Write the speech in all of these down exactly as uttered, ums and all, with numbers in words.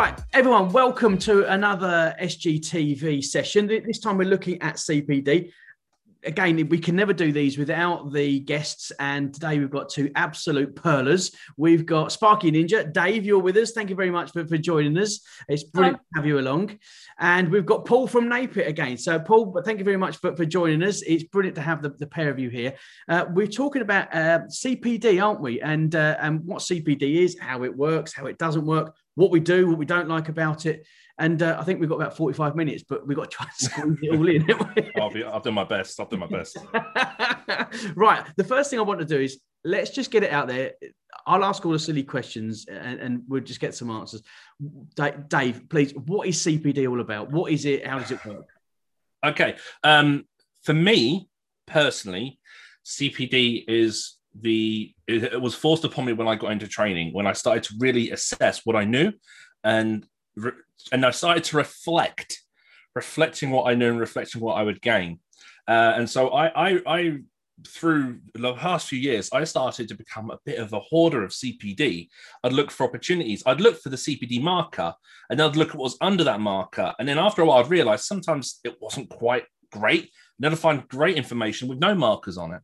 Right, everyone, welcome to another S G T V session. This time we're looking at C P D. Again, we can never do these without the guests, and today we've got two absolute pearlers. We've got Sparky Ninja. Dave, you're with us. Thank you very much for, for joining us. It's brilliant Hi. to have you along. And we've got Paul from NAPIT again. So, Paul, thank you very much for, for joining us. It's brilliant to have the, the pair of you here. Uh, we're talking about uh, C P D, aren't we? And, uh, and what C P D is, how it works, how it doesn't work, what we do, what we don't like about it. And uh, I think we've got about forty-five minutes, but we've got to try and squeeze it all in. I'll be, I've done my best. I've done my best. Right. The first thing I want to do is let's just get it out there. I'll ask all the silly questions and, and we'll just get some answers. D Dave, please, what is C P D all about? What is it? How does it work? Okay. Um, for me, personally, C P D is the... It, it was forced upon me when I got into training, when I started to really assess what I knew and... And I started to reflect, reflecting what I knew and reflecting what I would gain. Uh, and so I, I, I, through the past few years, I started to become a bit of a hoarder of C P D. I'd look for opportunities. I'd look for the C P D marker, and I'd look at what was under that marker. And then after a while, I'd realize sometimes it wasn't quite great. Then I'd find great information with no markers on it.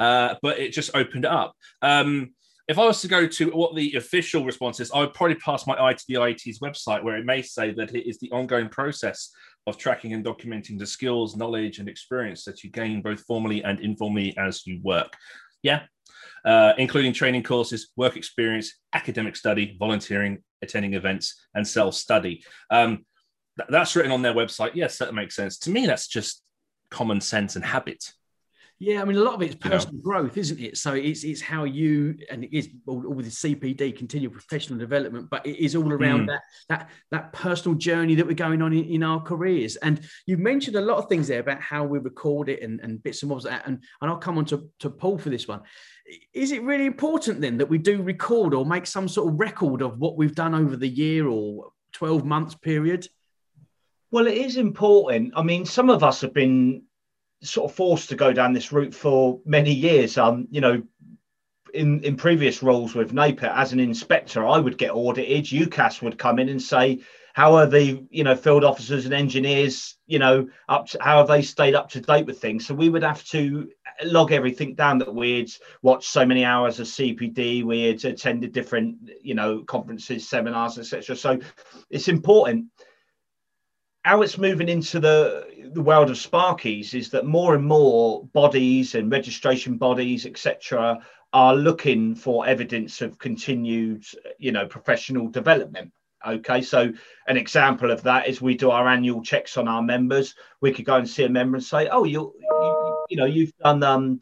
Uh, but it just opened it up. Um, If I was to go to what the official response is, I would probably pass my eye to the I E T's website, where it may say that it is the ongoing process of tracking and documenting the skills, knowledge, and experience that you gain both formally and informally as you work. Yeah, uh, including training courses, work experience, academic study, volunteering, attending events, and self-study. Um, th that's written on their website. Yes, that makes sense. To me, that's just common sense and habit. Yeah, I mean, a lot of it's personal yeah. growth, isn't it? So it's it's how you, and it is all, all with the C P D, continual professional development, but it is all around mm. that that that personal journey that we're going on in, in our careers. And you mentioned a lot of things there about how we record it and, and bits and bobs like that. And, and I'll come on to, to Paul for this one. Is it really important then that we do record or make some sort of record of what we've done over the year or twelve months period? Well, it is important. I mean, some of us have been sort of forced to go down this route for many years. Um, you know, in, in previous roles with NAPIT as an inspector, I would get audited. UCAS would come in and say, how are the, you know, field officers and engineers, you know, up to, how have they stayed up to date with things? So we would have to log everything down that we'd watched so many hours of C P D, we had attended different, you know, conferences, seminars, et cetera. So it's important. How it's moving into the, the world of Sparkies is that more and more bodies and registration bodies, et cetera, are looking for evidence of continued, you know, professional development. Okay, so an example of that is we do our annual checks on our members. We could go and see a member and say, "Oh, you, you, you know, you've done um,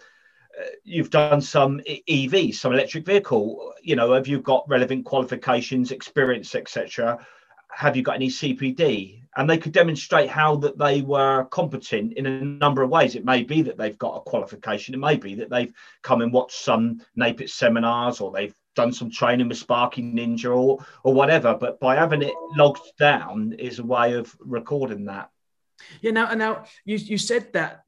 you've done some E V, some electric vehicle. You know, have you got relevant qualifications, experience, et cetera? Have you got any C P D?" And they could demonstrate how that they were competent in a number of ways. It may be that they've got a qualification. It may be that they've come and watched some NAPIT seminars, or they've done some training with Sparky Ninja, or, or whatever. But by having it logged down is a way of recording that. Yeah, now, now you, you said that,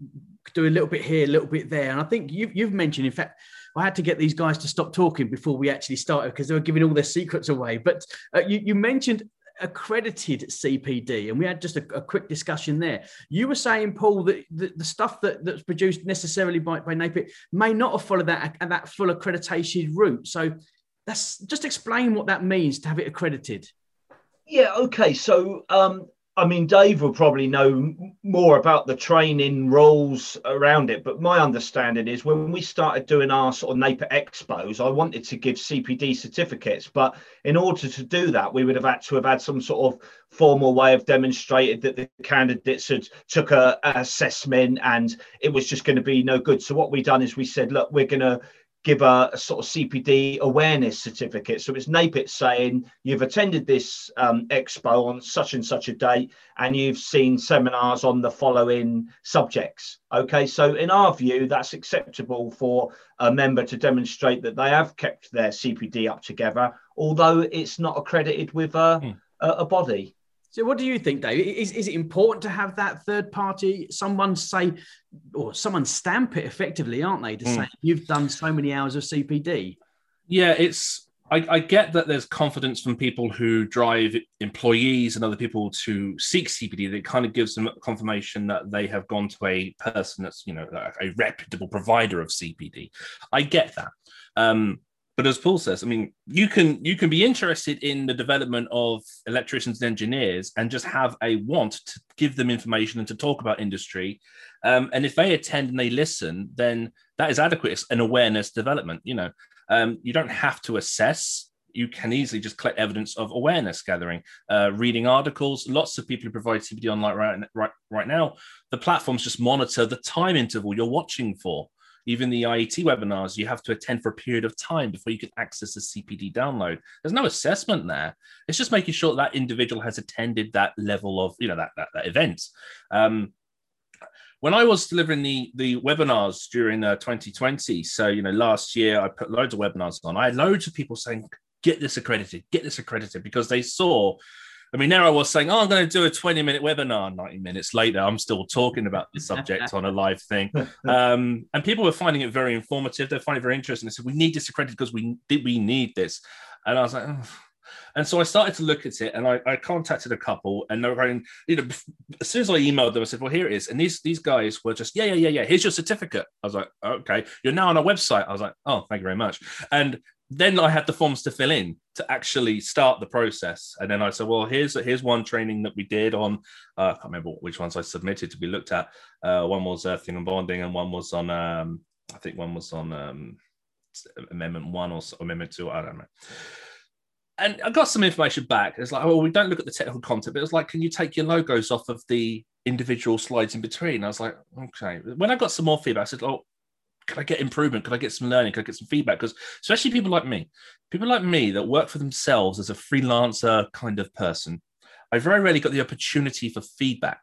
do a little bit here, a little bit there. And I think you, you've mentioned, in fact, I had to get these guys to stop talking before we actually started because they were giving all their secrets away. But uh, you, you mentioned accredited C P D, and we had just a, a quick discussion there. You were saying, Paul, that the, the stuff that, that's produced necessarily by, by NAPIT may not have followed that, that full accreditation route. So that's just explain what that means to have it accredited. Yeah, okay. So, um, I mean, Dave will probably know more about the training rules around it, but my understanding is when we started doing our sort of NAPIT expos, I wanted to give C P D certificates, but in order to do that, we would have had to have had some sort of formal way of demonstrated that the candidates had took a, an assessment, and it was just going to be no good. So what we done is we said, look, we're going to give a, a sort of C P D awareness certificate. So it's NAPIT saying you've attended this um, expo on such and such a date, and you've seen seminars on the following subjects. Okay, so in our view, that's acceptable for a member to demonstrate that they have kept their C P D up together, although it's not accredited with a, mm. a, a body. So what do you think, Dave? Is, is it important to have that third party, someone say, or someone stamp it effectively, aren't they, to mm. say you've done so many hours of C P D? Yeah, it's I, I get that there's confidence from people who drive employees and other people to seek C P D. That kind of gives them confirmation that they have gone to a person that's, you know, a reputable provider of C P D. I get that. Um, but as Paul says, I mean, you can you can be interested in the development of electricians and engineers and just have a want to give them information and to talk about industry. Um, and if they attend and they listen, then that is adequate. It's an awareness development, you know. Um, you don't have to assess. You can easily just collect evidence of awareness gathering, uh, reading articles. Lots of people who provide C P D online right, right, right now, the platforms just monitor the time interval you're watching for. Even the I E T webinars, you have to attend for a period of time before you can access the C P D download. There's no assessment there. It's just making sure that individual has attended that level of, you know, that, that, that event. Um, When I was delivering the, the webinars during uh, twenty twenty, so, you know, last year I put loads of webinars on. I had loads of people saying, get this accredited, get this accredited, because they saw, I mean, there I was saying, oh, I'm going to do a twenty-minute webinar. ninety minutes later, I'm still talking about the subject on a live thing. Um, and people were finding it very informative. They find it very interesting. They said, we need this accredited because we, we need this. And I was like, oh. And so I started to look at it, and I, I contacted a couple, and they were going, you know, as soon as I emailed them, I said, well, here it is. And these these guys were just, yeah, yeah, yeah, yeah, here's your certificate. I was like, okay, you're now on our website. I was like, oh, thank you very much. And then I had the forms to fill in to actually start the process. And then I said, well, here's here's one training that we did on, uh, I can't remember which ones I submitted to be looked at. Uh, one was earthing and bonding, and one was on, um, I think one was on um, amendment one or amendment two, I don't know. And I got some information back. It's like, oh, well, we don't look at the technical content, but it was like, can you take your logos off of the individual slides in between? I was like, okay. When I got some more feedback, I said, oh, could I get improvement? Could I get some learning? Could I get some feedback? Because especially people like me, people like me that work for themselves as a freelancer kind of person, I very rarely got the opportunity for feedback.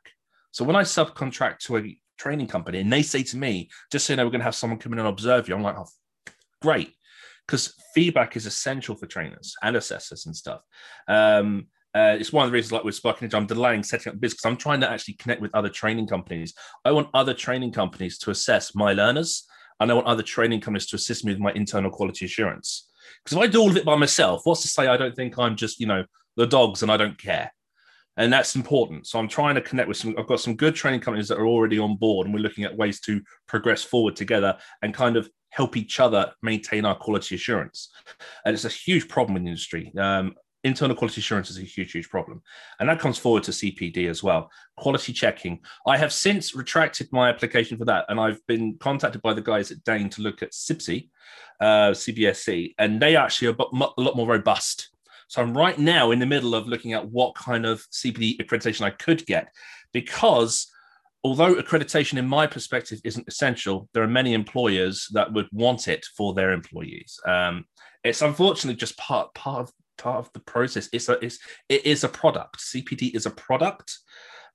So when I subcontract to a training company and they say to me, just so you know, we're going to have someone come in and observe you, I'm like, oh, great. Because feedback is essential for trainers and assessors and stuff. Um, uh, it's one of the reasons, like with Sparking Edge, I'm delaying setting up biz because I'm trying to actually connect with other training companies. I want other training companies to assess my learners, and I want other training companies to assist me with my internal quality assurance. Because if I do all of it by myself, what's to say I don't think I'm just, you know, the dogs and I don't care? And that's important. So I'm trying to connect with some, I've got some good training companies that are already on board, and we're looking at ways to progress forward together and kind of help each other maintain our quality assurance. And it's a huge problem in the industry. Um, internal quality assurance is a huge, huge problem. And that comes forward to C P D as well. Quality checking. I have since retracted my application for that. And I've been contacted by the guys at Dane to look at C I P S I, uh, C B S C, and they actually are a lot more robust. So I'm right now in the middle of looking at what kind of C P D accreditation I could get, because although accreditation in my perspective isn't essential, there are many employers that would want it for their employees. Um, it's unfortunately just part, part, of, part of the process. It's a, it's, it is a product. C P D is a product,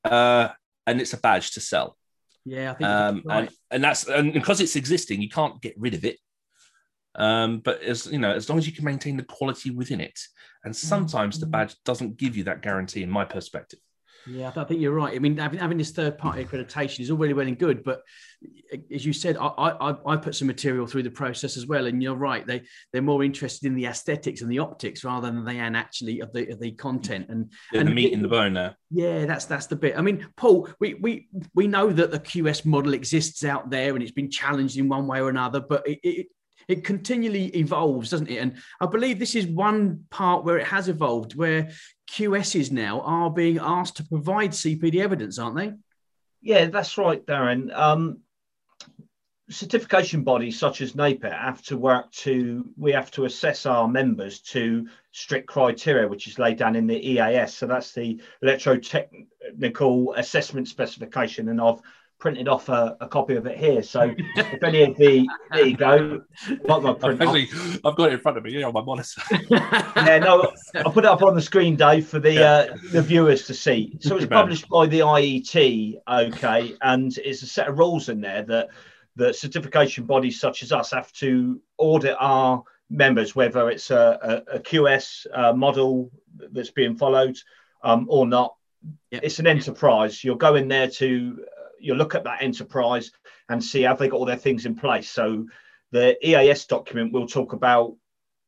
uh, and it's a badge to sell. Yeah, I think um, right. and, and that's and because it's existing, you can't get rid of it. Um, but as you know, as long as you can maintain the quality within it, and sometimes mm-hmm. the badge doesn't give you that guarantee, in my perspective. Yeah, I think you're right. I mean, having, having this third-party accreditation is all really well and good, but as you said, I, I I put some material through the process as well, and you're right. They they're more interested in the aesthetics and the optics rather than they are actually of the of the content and, yeah, and the meat it, and the bone there. Yeah, that's that's the bit. I mean, Paul, we we we know that the Q S model exists out there, and it's been challenged in one way or another, but it. it It continually evolves, doesn't it? And I believe this is one part where it has evolved, where Q Ss now are being asked to provide C P D evidence, aren't they? Yeah, that's right, Darren. Um, certification bodies such as NAPIT have to work to, we have to assess our members to strict criteria, which is laid down in the E A S. So that's the Electrotechnical Assessment Specification, and I've printed off a, a copy of it here. So if any of the, there you go. Actually, I've got it in front of me, you know, on my monitor. Yeah, no, I'll put it up on the screen, Dave, for the uh, the viewers to see. So it's published by the I E T, okay, and it's a set of rules in there that the certification bodies such as us have to audit our members, whether it's a, a, a Q S uh, model that's being followed um, or not. Yep. It's an enterprise. You'll go in there to... you look at that enterprise and see have they got all their things in place. So the E A S document will talk about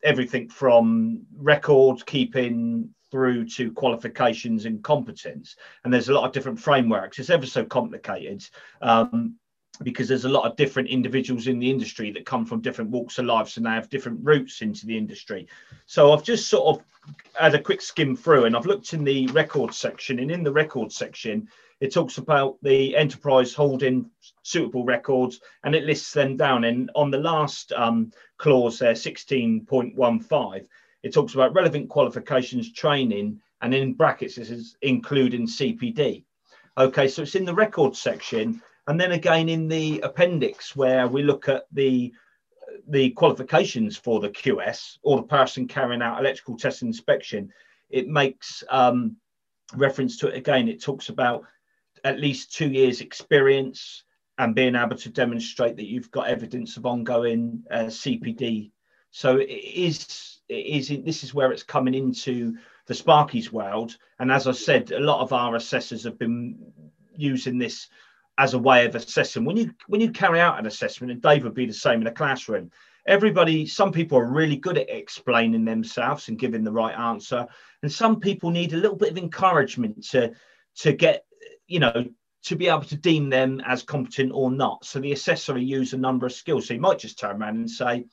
everything from record keeping through to qualifications and competence. And there's a lot of different frameworks. It's ever so complicated um, because there's a lot of different individuals in the industry that come from different walks of life, and they have different routes into the industry. So I've just sort of had a quick skim through, and I've looked in the record section, and in the record section, it talks about the enterprise holding suitable records, and it lists them down. And on the last um, clause there, sixteen point one five, it talks about relevant qualifications, training, and in brackets, this is including C P D. Okay, so it's in the record section. And then again, in the appendix where we look at the, the qualifications for the Q S or the person carrying out electrical test inspection, it makes um, reference to it again. It talks about at least two years experience and being able to demonstrate that you've got evidence of ongoing uh, C P D. So it is... Is it, this is where it's coming into the Sparky's world, and as I said, a lot of our assessors have been using this as a way of assessing. When you when you carry out an assessment, and Dave would be the same in a classroom. Everybody, some people are really good at explaining themselves and giving the right answer, and some people need a little bit of encouragement to to get, you know, to be able to deem them as competent or not. So the assessor will use a number of skills. So he might just turn around and say,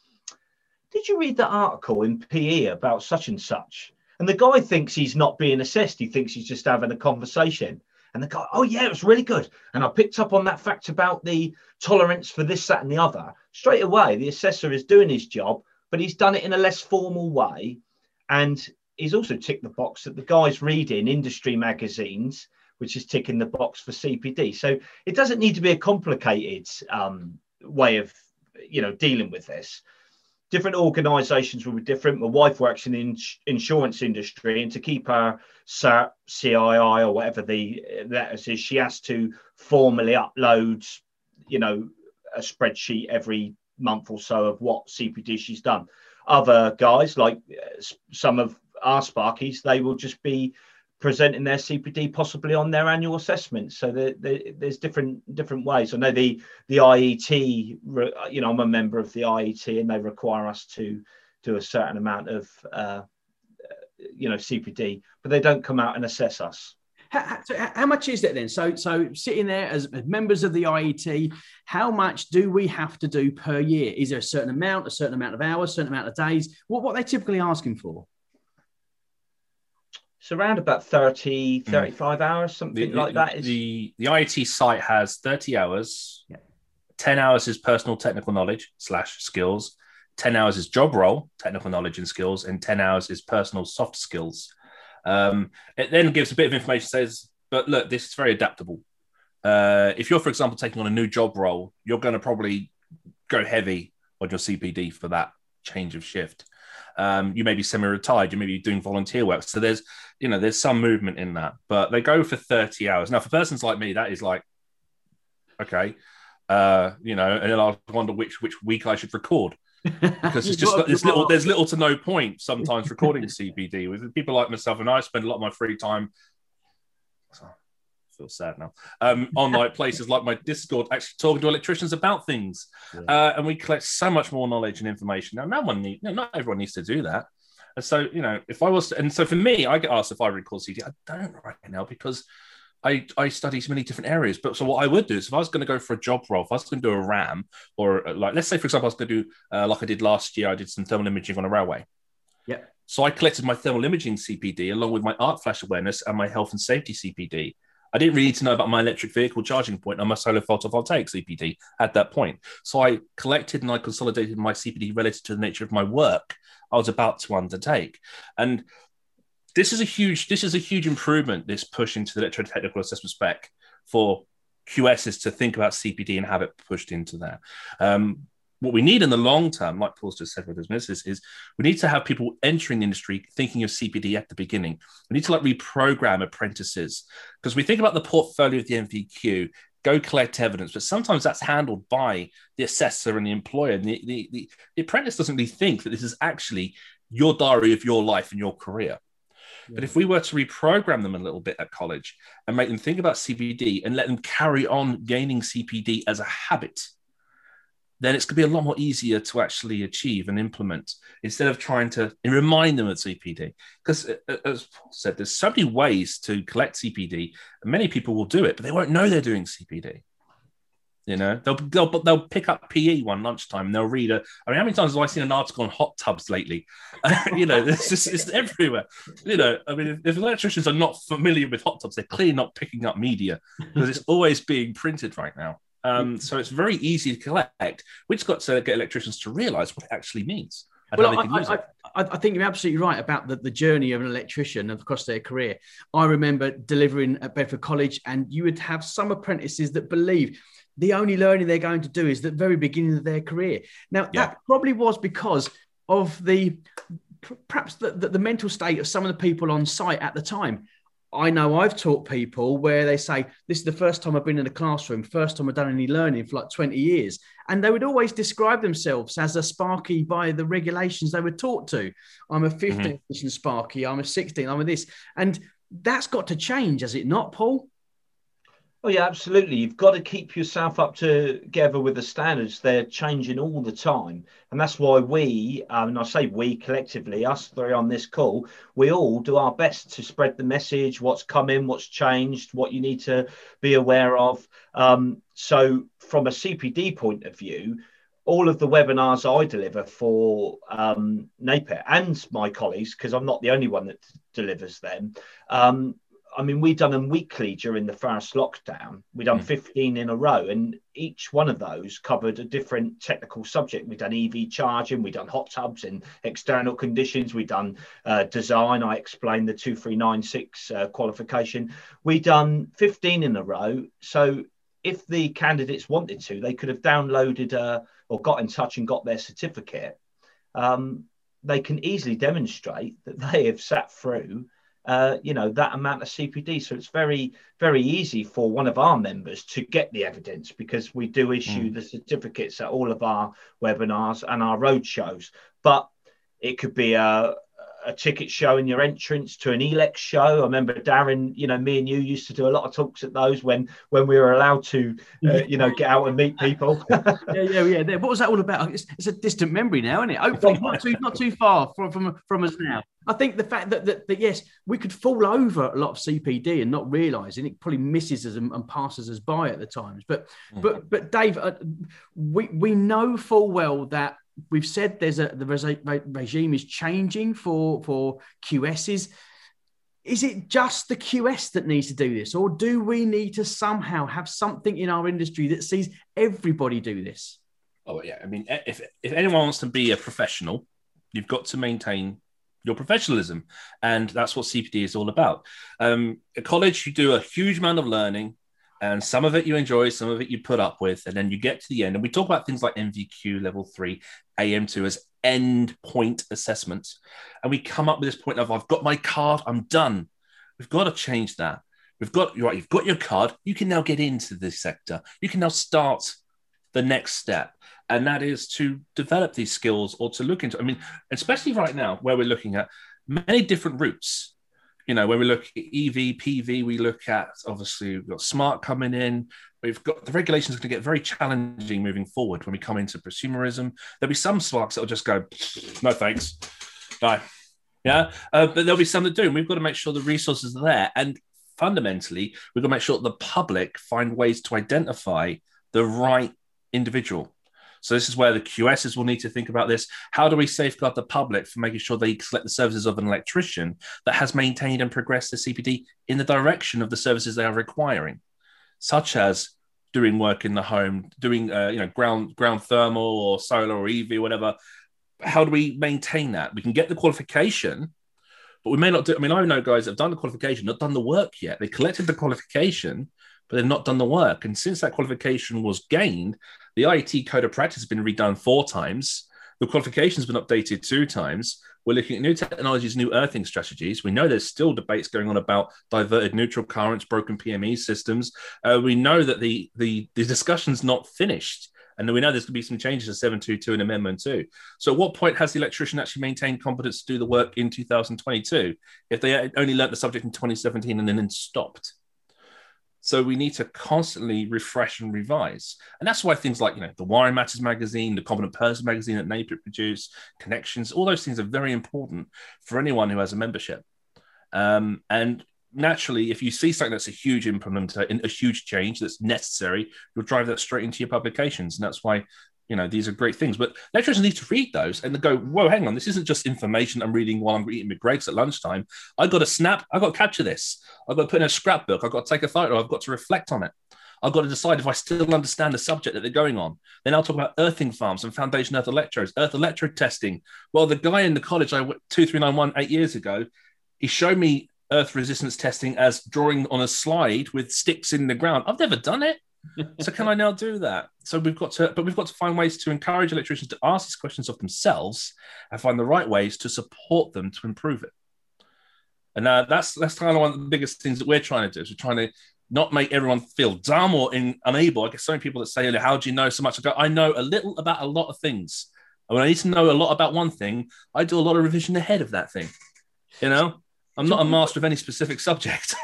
"Did you read that article in P E about such and such?" And the guy thinks he's not being assessed. He thinks he's just having a conversation. And the guy, "Oh, yeah, it was really good. And I picked up on that fact about the tolerance for this, that, and the other." Straight away, the assessor is doing his job, but he's done it in a less formal way. And he's also ticked the box that the guy's reading industry magazines, which is ticking the box for C P D. So it doesn't need to be a complicated um, way of, you know, dealing with this. Different organisations will be different. My wife works in the ins insurance industry, and to keep her C I I, C I I or whatever the letters is, she has to formally upload, you know, a spreadsheet every month or so of what C P D she's done. Other guys, like some of our Sparkies, they will just be presenting their C P D possibly on their annual assessments. So the, the, there's different different ways. I know the the I E T, you know, I'm a member of the I E T, and they require us to do a certain amount of, uh, you know, C P D, but they don't come out and assess us. How, so how much is that then? So, so sitting there as members of the I E T, how much do we have to do per year? Is there a certain amount, a certain amount of hours, a certain amount of days? What, what are they typically asking for? It's around about thirty, thirty-five mm. hours, something the, like that. Is... The, the I E T site has thirty hours. Yeah. ten hours is personal technical knowledge slash skills. ten hours is job role, technical knowledge and skills. And ten hours is personal soft skills. Um, it then gives a bit of information, says, but look, this is very adaptable. Uh, if you're, for example, taking on a new job role, you're going to probably go heavy on your C P D for that change of shift. Um, you may be semi-retired, you may be doing volunteer work. So there's, you know, there's some movement in that, but they go for thirty hours. Now, for persons like me, that is like, okay, uh, you know, and then I'll wonder which, which week I should record, because it's just, there's little, there's little to no point sometimes recording C B D with people like myself. And I spend a lot of my free time, so I feel sad now, um, on like places like my Discord, actually talking to electricians about things. Yeah. Uh, and we collect so much more knowledge and information. Now, no one need, you know, not everyone needs to do that. So, you know, if I was, to, and so for me, I get asked if I record C D. I don't right now because I, I study so many different areas. But so what I would do is if I was going to go for a job role, if I was going to do a RAM or like, let's say, for example, I was going to do, uh, like I did last year, I did some thermal imaging on a railway. Yeah. So I collected my thermal imaging C P D along with my arc flash awareness and my health and safety C P D. I didn't really need to know about my electric vehicle charging point or my solar photovoltaic C P D at that point. So I collected and I consolidated my C P D relative to the nature of my work I was about to undertake. And this is a huge, this is a huge improvement, this push into the electro-technical assessment spec for Q Ss to think about C P D and have it pushed into there. Um, what we need in the long term, like Paul's just said with his missus, is we need to have people entering the industry thinking of C P D at the beginning. We need to like reprogram apprentices, because we think about the portfolio of the N V Q, go collect evidence, but sometimes that's handled by the assessor and the employer. And the, the, the, the apprentice doesn't really think that this is actually your diary of your life and your career. Yeah. But if we were to reprogram them a little bit at college and make them think about C P D and let them carry on gaining C P D as a habit, then it's going to be a lot more easier to actually achieve and implement instead of trying to remind them of C P D. Because as Paul said, there's so many ways to collect C P D. And many people will do it, but they won't know they're doing C P D. You know, they'll, they'll, they'll pick up P E one lunchtime and they'll read a, I mean, how many times have I seen an article on hot tubs lately? You know, it's just, it's everywhere. You know, I mean, if, if electricians are not familiar with hot tubs, they're clearly not picking up media because it's always being printed right now. Um, so it's very easy to collect. We just got to get electricians to realise what it actually means. Well, I, I, I, I think you're absolutely right about the, the journey of an electrician across their career. I remember delivering at Bedford College, and you would have some apprentices that believe the only learning they're going to do is the very beginning of their career. Now, yeah. that probably was because of the perhaps the, the, the mental state of some of the people on site at the time. I know I've taught people where they say, this is the first time I've been in a classroom, first time I've done any learning for like twenty years. And they would always describe themselves as a Sparky by the regulations they were taught to. I'm a fifteenth edition mm-hmm. Sparky, I'm a sixteenth, I'm a this. And that's got to change, has it not, Paul? Oh, yeah, absolutely. You've got to keep yourself up to, together with the standards. They're changing all the time. And that's why we, um, and I say we collectively, us three on this call, we all do our best to spread the message, what's coming, what's changed, what you need to be aware of. Um, so from a C P D point of view, all of the webinars I deliver for um, NAPIT and my colleagues, because I'm not the only one that delivers them, um, I mean, we done them weekly during the first lockdown. We done fifteen in a row, and each one of those covered a different technical subject. We done E V charging, we done hot tubs and external conditions, we done uh, design. I explained the two three nine six uh, qualification. We done fifteen in a row. So if the candidates wanted to, they could have downloaded uh, or got in touch and got their certificate. Um, they can easily demonstrate that they have sat through Uh, you know, that amount of C P D. So it's very, very easy for one of our members to get the evidence because we do issue mm. the certificates at all of our webinars and our road shows. But it could be a, a ticket show and your entrance to an E L E X show. I remember Darren, you know, me and you used to do a lot of talks at those when when we were allowed to, uh, you know, get out and meet people. yeah, yeah, yeah. What was that all about? It's, it's a distant memory now, isn't it? Hopefully not too, not too far from, from, from us now. I think the fact that, that, that, yes, we could fall over a lot of C P D and not realising it probably misses us and, and passes us by at the times. But, mm. but, but Dave, uh, we, we know full well that we've said there's a the re- regime is changing for, for Q Ss. Is it just the Q S that needs to do this? Or do we need to somehow have something in our industry that sees everybody do this? Oh, yeah. I mean, if if anyone wants to be a professional, you've got to maintain your professionalism. And that's what C P D is all about. Um, at college, you do a huge amount of learning, and some of it you enjoy, some of it you put up with, and then you get to the end. And we talk about things like N V Q level three, A M two as end point assessments. And we come up with this point of, I've got my card, I'm done. We've got to change that. We've got, right, you've got your card, you can now get into this sector. You can now start the next step. And that is to develop these skills or to look into, I mean, especially right now where we're looking at many different routes. You know, when we look at E V, P V, we look at, obviously, we've got smart coming in. We've got the regulations are going to get very challenging moving forward when we come into prosumerism. There'll be some sparks that'll just go, no thanks, no. Yeah, uh, but there'll be some that do. And we've got to make sure the resources are there. And fundamentally, we've got to make sure the public find ways to identify the right individual. So this is where the Q Ss will need to think about this. How do we safeguard the public from making sure they select the services of an electrician that has maintained and progressed the C P D in the direction of the services they are requiring, such as doing work in the home, doing uh, you know ground ground thermal or solar or E V or whatever. How do we maintain that? We can get the qualification, but we may not do. I mean, I know guys that have done the qualification, not done the work yet. They collected the qualification, but they've not done the work. And since that qualification was gained, the I E T code of practice has been redone four times. The qualification has been updated two times. We're looking at new technologies, new earthing strategies. We know there's still debates going on about diverted neutral currents, broken P M E systems. Uh, we know that the, the, the discussion's not finished. And we know there's going to be some changes to seven twenty-two and Amendment two. So at what point has the electrician actually maintained competence to do the work in two thousand twenty-two if they only learnt the subject in twenty seventeen and then stopped? So we need to constantly refresh and revise. And that's why things like, you know, the Wiring Matters magazine, the Competent Person magazine that NAPIT produce, Connections, all those things are very important for anyone who has a membership. Um, and naturally, if you see something that's a huge implementation, a huge change that's necessary, you'll drive that straight into your publications. And that's why, you know, these are great things. But lecturers need to read those and go, whoa, hang on, this isn't just information I'm reading while I'm eating my breaks at lunchtime. I've got to snap, I've got to capture this. I've got to put in a scrapbook, I've got to take a photo, I've got to reflect on it. I've got to decide if I still understand the subject that they're going on. Then I'll talk about earthing farms and foundation earth electrodes, earth electrode testing. Well, the guy in the college I went two three nine one eight years ago, he showed me earth resistance testing as drawing on a slide with sticks in the ground. I've never done it. So can I now do that? So we've got to, but we've got to find ways to encourage electricians to ask these questions of themselves and find the right ways to support them to improve it. And uh, that's that's kind of one of the biggest things that we're trying to do is we're trying to not make everyone feel dumb or in, unable. I guess so many people that say, how do you know so much? I go, I know a little about a lot of things. And when I need to know a lot about one thing, I do a lot of revision ahead of that thing. You know? I'm not a master of any specific subject.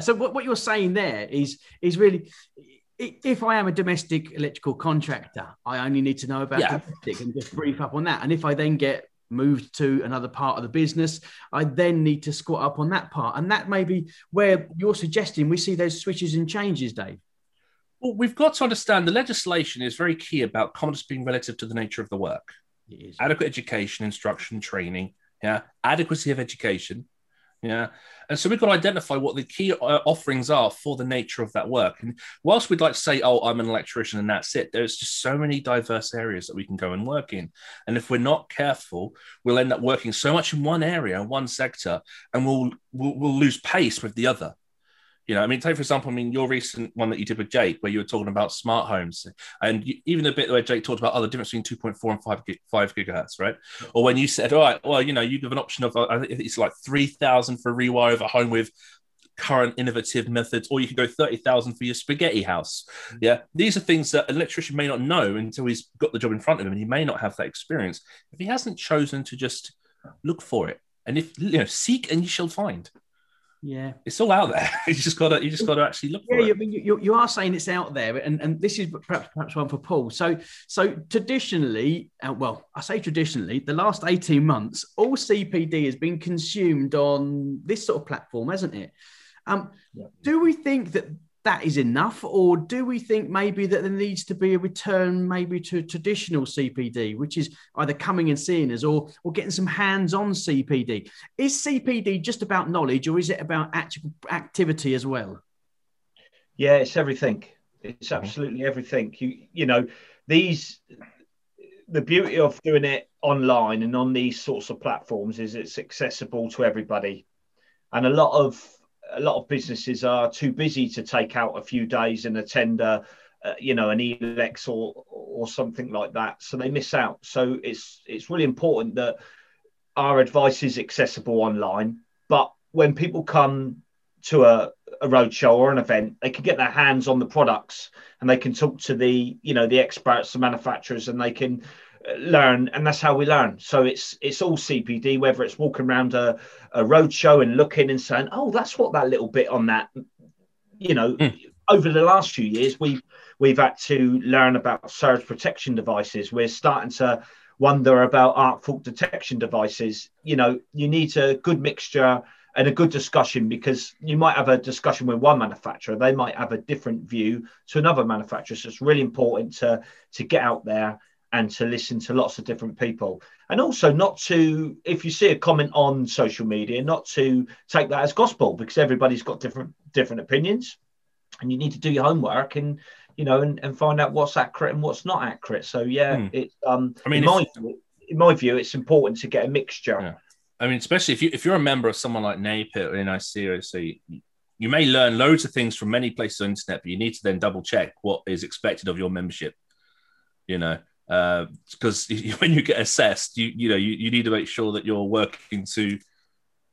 So what, what you're saying there is is really... If I am a domestic electrical contractor, I only need to know about yeah. domestic and just brief up on that. And if I then get moved to another part of the business, I then need to squat up on that part. And that may be where you're suggesting we see those switches and changes, Dave. Well, we've got to understand the legislation is very key about competence being relative to the nature of the work. It is. Adequate education, instruction, training, yeah, adequacy of education. Yeah. And so we've got to identify what the key uh, offerings are for the nature of that work. And whilst we'd like to say, oh, I'm an electrician and that's it, there's just so many diverse areas that we can go and work in. And if we're not careful, we'll end up working so much in one area, one sector, and we'll we'll, we'll lose pace with the other. You know, I mean, take, for example, I mean, your recent one that you did with Jake, where you were talking about smart homes, and you, even the bit where Jake talked about, oh, the difference between two point four and five, gig, five gigahertz, right? Or when you said, all right, well, you know, you give an option of, I think it's like three thousand for a rewire of a home with current innovative methods, or you could go thirty thousand for your spaghetti house. Yeah. These are things that an electrician may not know until he's got the job in front of him, and he may not have that experience if he hasn't chosen to just look for it. And if, you know, seek and you shall find. Yeah, it's all out there. You just got to, you just got to actually look for yeah, it. Yeah, I mean, you, you are saying it's out there, and, and this is perhaps perhaps one for Paul. So, so traditionally, uh, well, I say traditionally, the last eighteen months, all C P D has been consumed on this sort of platform, hasn't it? Um, yeah. Do we think that that is enough, or do we think maybe that there needs to be a return, maybe to traditional C P D, which is either coming and seeing us or, or getting some hands-on C P D? Is C P D just about knowledge, or is it about actual activity as well? Yeah, it's everything. It's absolutely everything. You, you know, these, the beauty of doing it online and on these sorts of platforms is it's accessible to everybody, and a lot of a lot of businesses are too busy to take out a few days and attend, a, uh, you know, an E L E X or or something like that. So they miss out. So it's it's really important that our advice is accessible online. But when people come to a, a roadshow or an event, they can get their hands on the products, and they can talk to the, you know, the experts, the manufacturers, and they can learn. And that's how we learn. So it's it's all C P D, whether it's walking around a, a roadshow and looking and saying, oh, that's what that little bit on that, you know, mm. Over the last few years, we've, we've had to learn about surge protection devices. We're starting to wonder about arc fault detection devices. You know, you need a good mixture and a good discussion, because you might have a discussion with one manufacturer, they might have a different view to another manufacturer. So it's really important to, to get out there and to listen to lots of different people. And also not to, if you see a comment on social media, not to take that as gospel, because everybody's got different different opinions, and you need to do your homework and, you know, and, and find out what's accurate and what's not accurate. So, yeah, mm. it's, um, I mean, in, my, in my view, it's important to get a mixture. Yeah. I mean, especially if, you, if you're a member of someone like NAPIT or N I C E I C, you may learn loads of things from many places on the internet, but you need to then double check what is expected of your membership, you know. Because uh, when you get assessed, you you know you, you need to make sure that you're working to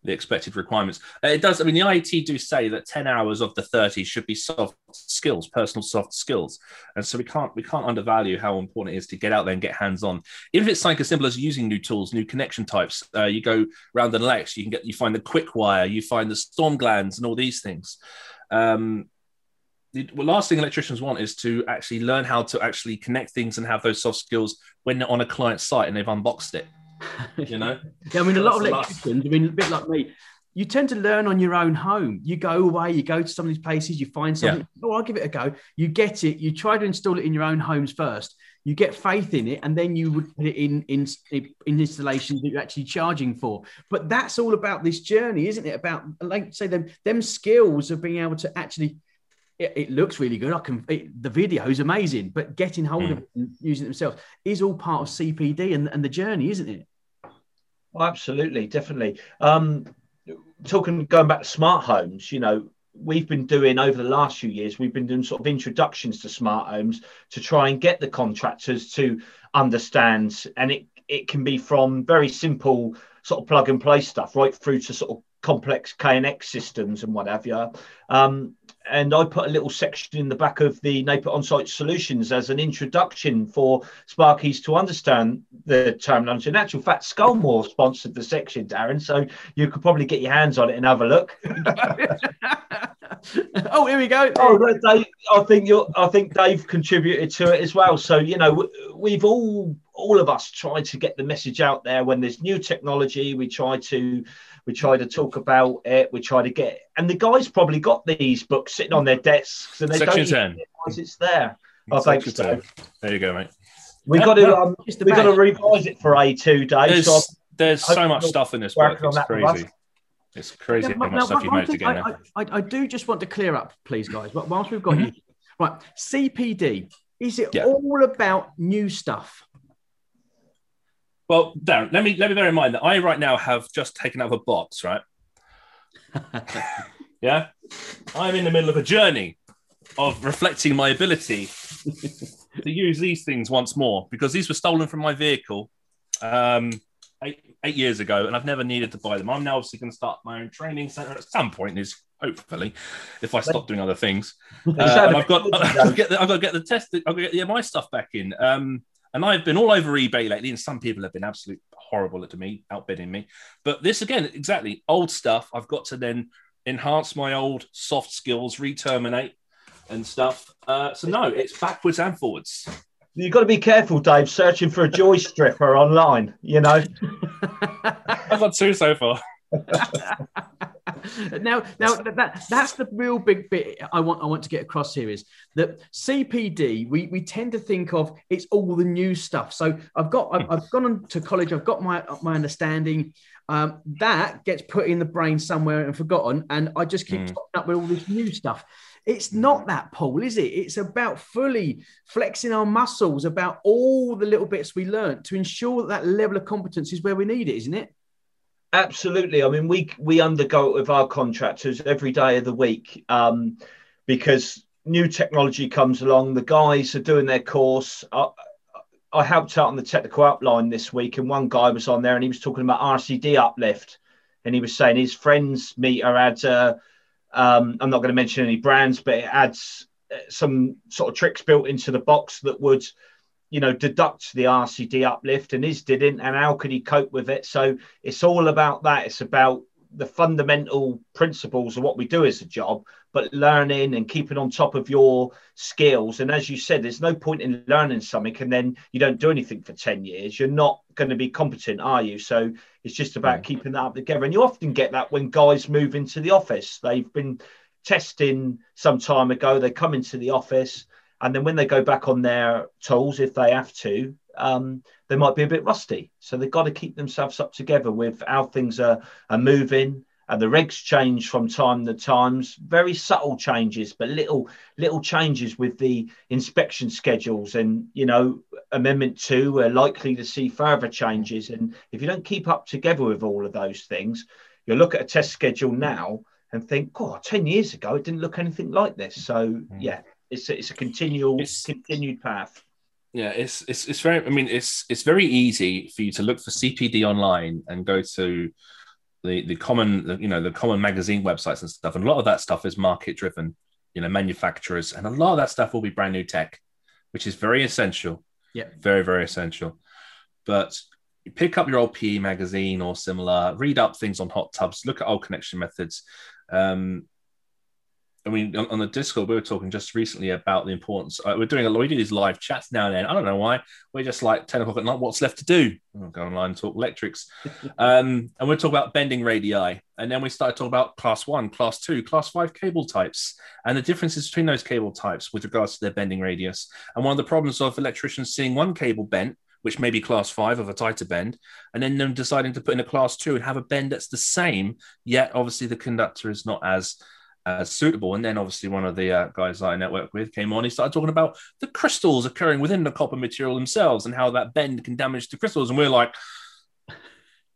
the expected requirements. It does. I mean, the I E T do say that ten hours of the thirty should be soft skills, personal soft skills, and so we can't we can't undervalue how important it is to get out there and get hands on. Even if it's something as simple as using new tools, new connection types, uh, you go round an E L E X, you can get you find the quick wire, you find the storm glands, and all these things. Um, the last thing electricians want is to actually learn how to actually connect things and have those soft skills when they're on a client site and they've unboxed it, you know? Yeah, I mean, a lot of electricians, I mean, a bit like me, you tend to learn on your own home. You go away, you go to some of these places, you find something, yeah. oh, I'll give it a go. You get it, you try to install it in your own homes first. You get faith in it, and then you would put it in, in, in installations that you're actually charging for. But that's all about this journey, isn't it? About, like, say, them, them skills of being able to actually, it, it looks really good. I can, it, the video is amazing, but getting hold mm. of it and using it themselves is all part of C P D and, and the journey, isn't it? Well, absolutely, definitely. Um, talking, going back to smart homes, you know, we've been doing over the last few years, we've been doing sort of introductions to smart homes to try and get the contractors to understand. And it, it can be from very simple sort of plug and play stuff right through to sort of complex K N X systems and what have you. Um, and I put a little section in the back of the NAPIT Onsite Solutions as an introduction for Sparkies to understand the terminology. In actual fact, Scolmore sponsored the section, Darren, so you could probably get your hands on it and have a look. Oh, here we go. Oh, Dave, I think you're, I think Dave contributed to it as well. So, you know, we've all, all of us try to get the message out there when there's new technology. We try to, we try to talk about it. We try to get, and the guys probably got these books sitting on their desks and they Section don't realize it's there. Oh, thanks, Dave. There you go, mate. We've got to, um, we've got to revise it for A two, Dave. There's so, there's so much stuff in this book. It's crazy. It's crazy yeah, how much now, stuff you managed to get. I, I, I do just want to clear up, please, guys. But whilst we've got mm-hmm. you, right? C P D, is it yeah. all about new stuff? Well, Darren, let me let me bear in mind that I right now have just taken out of a box, right? Yeah, I'm in the middle of a journey of reflecting my ability to use these things once more, because these were stolen from my vehicle. Um, Eight, eight years ago, and I've never needed to buy them. I'm now obviously going to start my own training center at some point, is hopefully, if I stop doing other things. Uh, I've got I've got to get the test, I've got to get the, my stuff back in. Um, and I've been all over eBay lately, and some people have been absolutely horrible at me, outbidding me. But this again, exactly, old stuff. I've got to then enhance my old soft skills, re-terminate and stuff. Uh, so no, it's backwards and forwards. You've got to be careful, Dave, searching for a joy stripper online, you know. I've got two so far. now, now that, that's the real big bit I want I want to get across here, is that C P D, we, we tend to think of, it's all the new stuff. So I've got I've, I've gone on to college, I've got my my understanding. Um, that gets put in the brain somewhere and forgotten, and I just keep mm. topping up with all this new stuff. It's not that, Paul, is it? It's about fully flexing our muscles, about all the little bits we learned to ensure that that level of competence is where we need it, isn't it? Absolutely. I mean, we we undergo it with our contractors every day of the week, um, because new technology comes along. The guys are doing their course. I, I helped out on the technical outline this week, and one guy was on there and he was talking about R C D uplift, and he was saying his friend's meter had uh, Um, I'm not going to mention any brands, but it adds some sort of tricks built into the box that would, you know, deduct the R C D uplift, and his didn't. And how could he cope with it? So it's all about that. It's about the fundamental principles of what we do as a job, but learning and keeping on top of your skills. And as you said, there's no point in learning something and then you don't do anything for ten years. You're not going to be competent, are you? So it's just about mm. keeping that up together. And you often get that when guys move into the office. They've been testing some time ago. They come into the office, and then when they go back on their tools, if they have to, um, they might be a bit rusty. So they've got to keep themselves up together with how things are, are moving, and the regs change from time to times, very subtle changes, but little, little changes with the inspection schedules, and, you know, amendment two, we're likely to see further changes. And if you don't keep up together with all of those things, you'll look at a test schedule now and think, oh, ten years ago, it didn't look anything like this. So yeah, it's, it's a continual, it's, continued path. Yeah, it's it's it's very. I mean, it's it's very easy for you to look for C P D online and go to the the common, the, you know, the common magazine websites and stuff. And a lot of that stuff is market driven, you know, manufacturers, and a lot of that stuff will be brand new tech, which is very essential. Yeah, very very essential. But you pick up your old P E magazine or similar, read up things on hot tubs, look at old connection methods. Um, I mean, on, on the Discord, we were talking just recently about the importance. Uh, we're doing a lot, we do these live chats now and then. I don't know why. We're just like ten o'clock at night, what's left to do? I'll go online and talk electrics. um, and we'll talk about bending radii. And then we started talking about class one, class two, class five cable types and the differences between those cable types with regards to their bending radius. And one of the problems of electricians seeing one cable bent, which may be class five of a tighter bend, and then them deciding to put in a class two and have a bend that's the same, yet obviously the conductor is not as uh, suitable. And then obviously one of the uh, guys that I network with came on, he started talking about the crystals occurring within the copper material themselves and how that bend can damage the crystals. And we're like,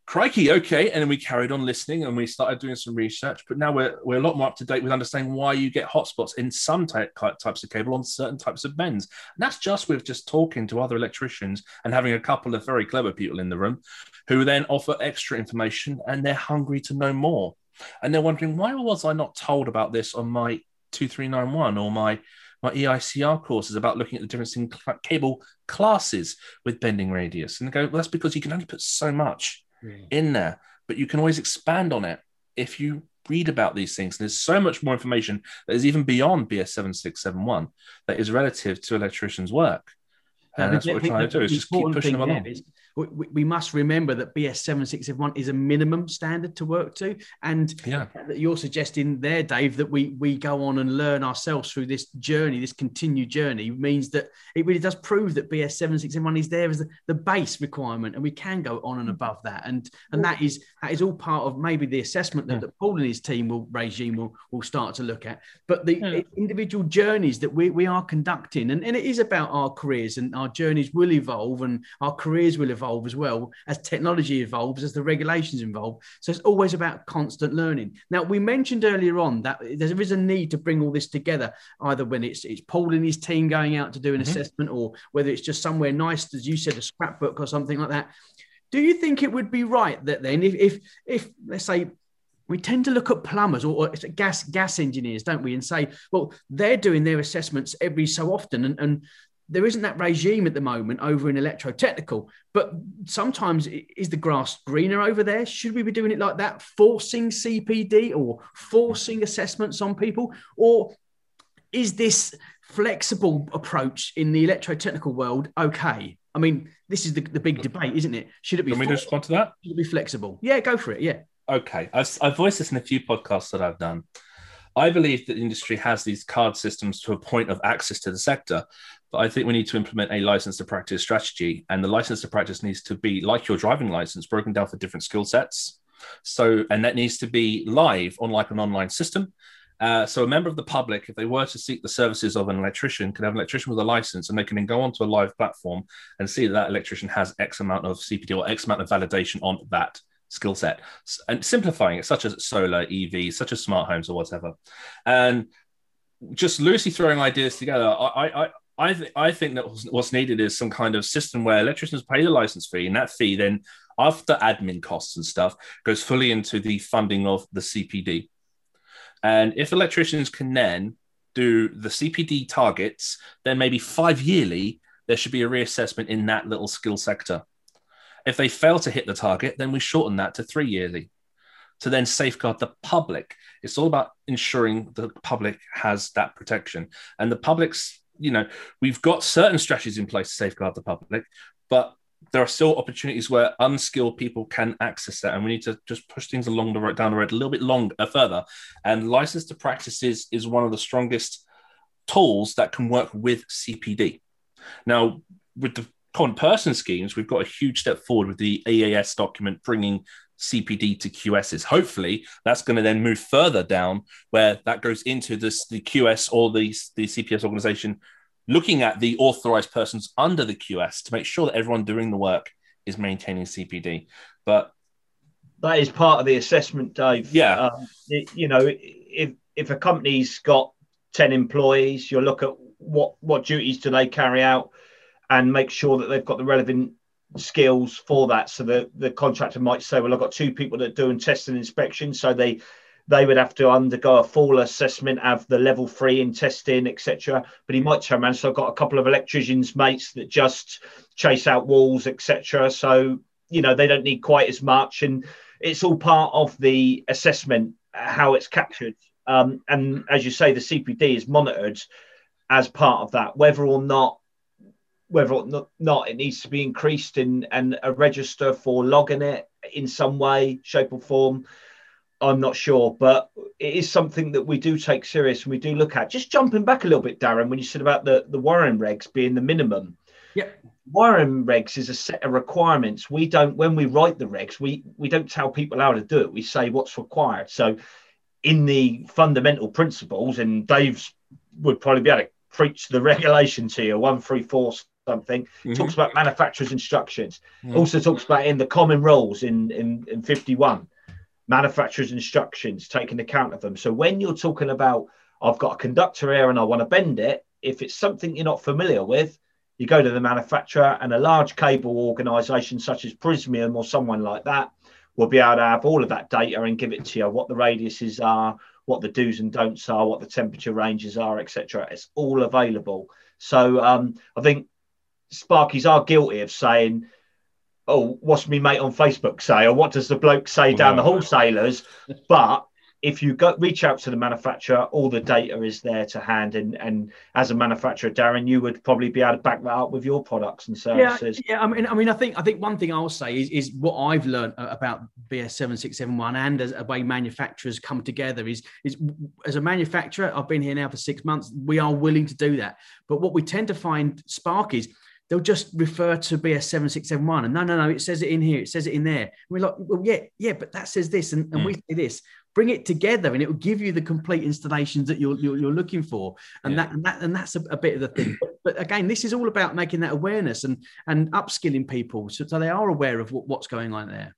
crikey, okay. And then we carried on listening and we started doing some research, but now we're, we're a lot more up to date with understanding why you get hotspots in some type, types of cable on certain types of bends. And that's just with just talking to other electricians and having a couple of very clever people in the room who then offer extra information and they're hungry to know more. And they're wondering, why was I not told about this on my two three nine one or my, my E I C R courses about looking at the difference in cl- cable classes with bending radius? And they go, well, that's because you can only put so much in there, but you can always expand on it if you read about these things. And there's so much more information that is even beyond B S seven six seven one that is relative to electricians' work. And that's what we're trying to do, is just keep pushing them along. We, we must remember that B S seven six seven one is a minimum standard to work to. And yeah. You're suggesting there, Dave, that we, we go on and learn ourselves through this journey, this continued journey, means that it really does prove that B S seven six seven one is there as the, the base requirement, and we can go on and above that. And and that is that is all part of maybe the assessment that, yeah. that Paul and his team will regime will, will start to look at. But the yeah. individual journeys that we, we are conducting, and, and it is about our careers, and our journeys will evolve and our careers will evolve as well as technology evolves, as the regulations evolve. So it's always about constant learning. Now, we mentioned earlier on that there is a need to bring all this together, either when it's it's Paul and his team going out to do an mm-hmm. assessment, or whether it's just somewhere nice, as you said, a scrapbook or something like that. Do you think it would be right that then if if, if let's say, we tend to look at plumbers or, or gas gas engineers, don't we, and say, well, they're doing their assessments every so often, and, and there isn't that regime at the moment over in electrotechnical, but sometimes is the grass greener over there? Should we be doing it like that, forcing C P D or forcing assessments on people? Or is this flexible approach in the electrotechnical world okay? I mean, this is the, the big debate, isn't it? Should it be Can we forced? Respond to that? Should it be flexible? Yeah, go for it, yeah. Okay, I've, I've voiced this in a few podcasts that I've done. I believe that the industry has these card systems to a point of access to the sector, but I think we need to implement a license to practice strategy, and the license to practice needs to be like your driving license, broken down for different skill sets. So, and that needs to be live on like an online system. Uh, so a member of the public, if they were to seek the services of an electrician, could have an electrician with a license, and they can then go onto a live platform and see that, that electrician has X amount of C P D or X amount of validation on that skill set, and simplifying it, such as solar, E V, such as smart homes or whatever. And just loosely throwing ideas together, I, I, I, th- I think that what's needed is some kind of system where electricians pay the license fee, and that fee then, after admin costs and stuff, goes fully into the funding of the C P D. And if electricians can then do the C P D targets, then maybe five yearly, there should be a reassessment in that little skill sector. If they fail to hit the target, then we shorten that to three yearly to then safeguard the public. It's all about ensuring the public has that protection. And the public's, you know, we've got certain strategies in place to safeguard the public, but there are still opportunities where unskilled people can access that. And we need to just push things along the road, down the road a little bit longer, further. And license to practices is one of the strongest tools that can work with C P D. Now, with the Competent Person schemes, we've got a huge step forward with the E A S document bringing C P D to Q Ss. Hopefully, that's going to then move further down where that goes into this, the Q S or the, the C P S organization, looking at the authorized persons under the Q S to make sure that everyone doing the work is maintaining C P D. But that is part of the assessment, Dave. Yeah. Um, it, you know, if, if a company's got ten employees, you'll look at what, what duties do they carry out, and make sure that they've got the relevant skills for that. So the, the contractor might say, well, I've got two people that are doing test and inspection. So they they would have to undergo a full assessment, have the level three in testing, et cetera. But he might turn around, so I've got a couple of electricians mates that just chase out walls, et cetera. So, you know, they don't need quite as much. And it's all part of the assessment, how it's captured. Um, and as you say, the C P D is monitored as part of that, whether or not whether or not it needs to be increased in and a register for logging it in some way, shape or form. I'm not sure, but it is something that we do take serious and we do look at. Just jumping back a little bit, Darren, when you said about the, the wiring regs being the minimum. Yeah. Wiring regs is a set of requirements. We don't, when we write the regs, we, we don't tell people how to do it. We say what's required. So in the fundamental principles, and Dave's would probably be able to preach the regulation to you, one, three, four, something, mm-hmm. talks about manufacturer's instructions. Mm-hmm. Also talks about in the common rules in, in, in fifty-one. Manufacturer's instructions, taking account of them. So when you're talking about, I've got a conductor here and I want to bend it, if it's something you're not familiar with, you go to the manufacturer, and a large cable organisation such as Prismium or someone like that will be able to have all of that data and give it to you, what the radiuses are, what the do's and don'ts are, what the temperature ranges are, et cetera. It's all available. So um, I think Sparkies are guilty of saying, oh, what's me mate on Facebook say? Or what does the bloke say down the wholesalers? But if you go, reach out to the manufacturer, all the data is there to hand. And, and as a manufacturer, Darren, you would probably be able to back that up with your products and services. Yeah, yeah. I mean, I mean, I think I think one thing I'll say is, is what I've learned about B S seven six seven one and as a way manufacturers come together is, is as a manufacturer, I've been here now for six months, we are willing to do that. But what we tend to find, Spark, is they'll just refer to B S seven six seven one and no, no, no, it says it in here, it says it in there. And we're like, well, yeah, yeah, but that says this and, and mm. we say this. Bring it together and it will give you the complete installations that you're, you're, you're looking for. And, yeah. that, and that and that's a, a bit of the thing. But, but again, this is all about making that awareness and, and upskilling people so, so they are aware of what, what's going on there.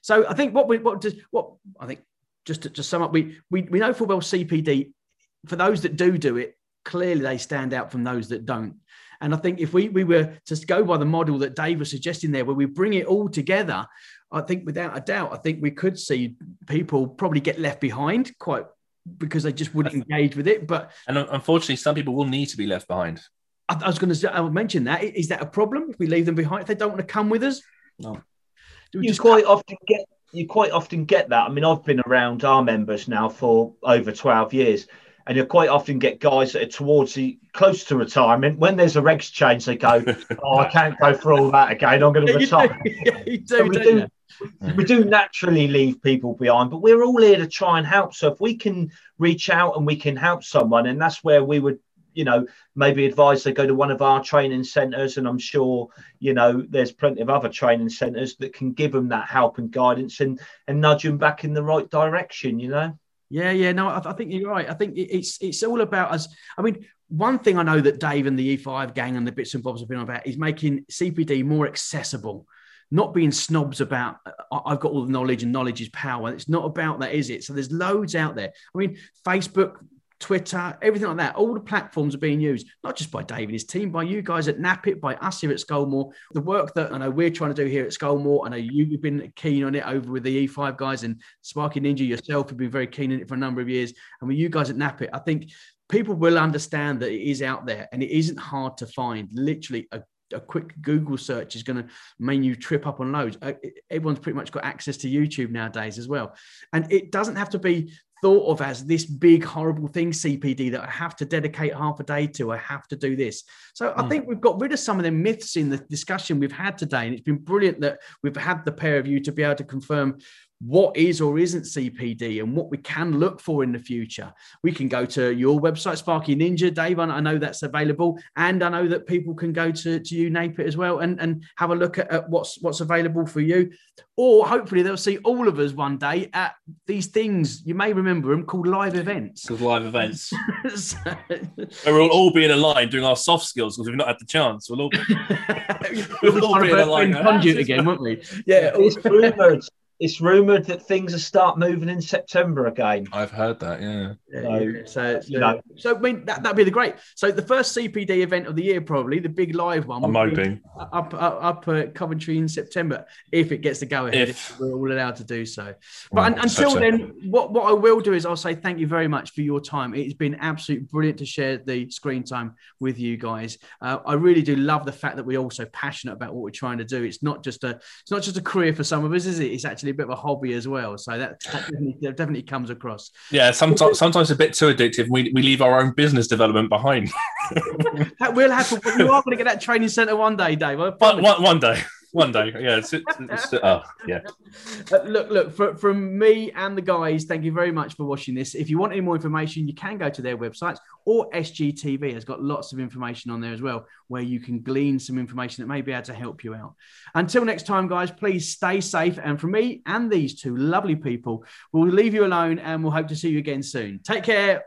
So I think what we, what, does, what I think just to, to sum up, we, we, we know full well C P D, for those that do do it, clearly they stand out from those that don't. And I think if we, we were to go by the model that Dave was suggesting there, where we bring it all together, I think without a doubt, I think we could see people probably get left behind quite because they just wouldn't engage with it. But and unfortunately, some people will need to be left behind. I, I was going to I would mention that. Is that a problem if we leave them behind? If they don't want to come with us? No. Do we you just quite often get you quite often get that. I mean, I've been around our members now for over twelve years. And you'll quite often get guys that are towards the close to retirement. When there's a regs change, they go, oh, I can't go for all that again. I'm going to retire. Do. Yeah, do, so we, do, we do naturally leave people behind, but we're all here to try and help. So if we can reach out and we can help someone, and that's where we would, you know, maybe advise they go to one of our training centres. And I'm sure, you know, there's plenty of other training centres that can give them that help and guidance and, and nudge them back in the right direction, you know. Yeah, yeah, no, I, I think you're right. I think it's it's all about us. I mean, one thing I know that Dave and the E five gang and the bits and bobs have been about is making C P D more accessible, not being snobs about, I've got all the knowledge and knowledge is power. It's not about that, is it? So there's loads out there. I mean, Facebook, Twitter, everything like that, all the platforms are being used, not just by Dave and his team, by you guys at NAPIT, by us here at Scolmore. The work that I know we're trying to do here at Scolmore, I know you've been keen on it over with the E five guys, and Sparky Ninja yourself have been very keen on it for a number of years. And with you guys at NAPIT, I think people will understand that it is out there and it isn't hard to find. Literally a A quick Google search is going to mean you trip up on loads. Everyone's pretty much got access to YouTube nowadays as well. And it doesn't have to be thought of as this big, horrible thing, C P D, that I have to dedicate half a day to. I have to do this. So mm. I think we've got rid of some of the myths in the discussion we've had today. And it's been brilliant that we've had the pair of you to be able to confirm what is or isn't C P D and what we can look for in the future. We can go to your website, Sparky Ninja, Dave, I know that's available. And I know that people can go to, to you, NAPIT, as well, and, and have a look at, at what's what's available for you. Or hopefully they'll see all of us one day at these things, you may remember them, called live events. Called live events. So, we'll all be in a line doing our soft skills because we've not had the chance. We'll all be, we'll all be in a line. Conduit again, won't we? Yeah, it's rumors. It's rumoured that things will start moving in September again. I've heard that, yeah. So, yeah, so, so, no. so I mean, that, that'd be the great. So the first C P D event of the year, probably, the big live one. I'm hoping. Up, up, up at Coventry in September, if it gets to go ahead, if, if we're all allowed to do so. But well, until so. then, what, what I will do is I'll say thank you very much for your time. It's been absolutely brilliant to share the screen time with you guys. Uh, I really do love the fact that we're all so passionate about what we're trying to do. It's not just a, it's not just a career for some of us, is it? It's actually a bit of a hobby as well. So that, that, definitely, that definitely comes across. Yeah, sometimes sometimes a bit too addictive. We we leave our own business development behind. That will happen. But you are going to get that training centre one day, Dave. One, one, one day. One day, yeah. It's, it's, it's, oh, yeah. Uh, look, look, for, from me and the guys, thank you very much for watching this. If you want any more information, you can go to their websites, or S G T V has got lots of information on there as well, where you can glean some information that may be able to help you out. Until next time, guys, please stay safe. And from me and these two lovely people, we'll leave you alone and we'll hope to see you again soon. Take care.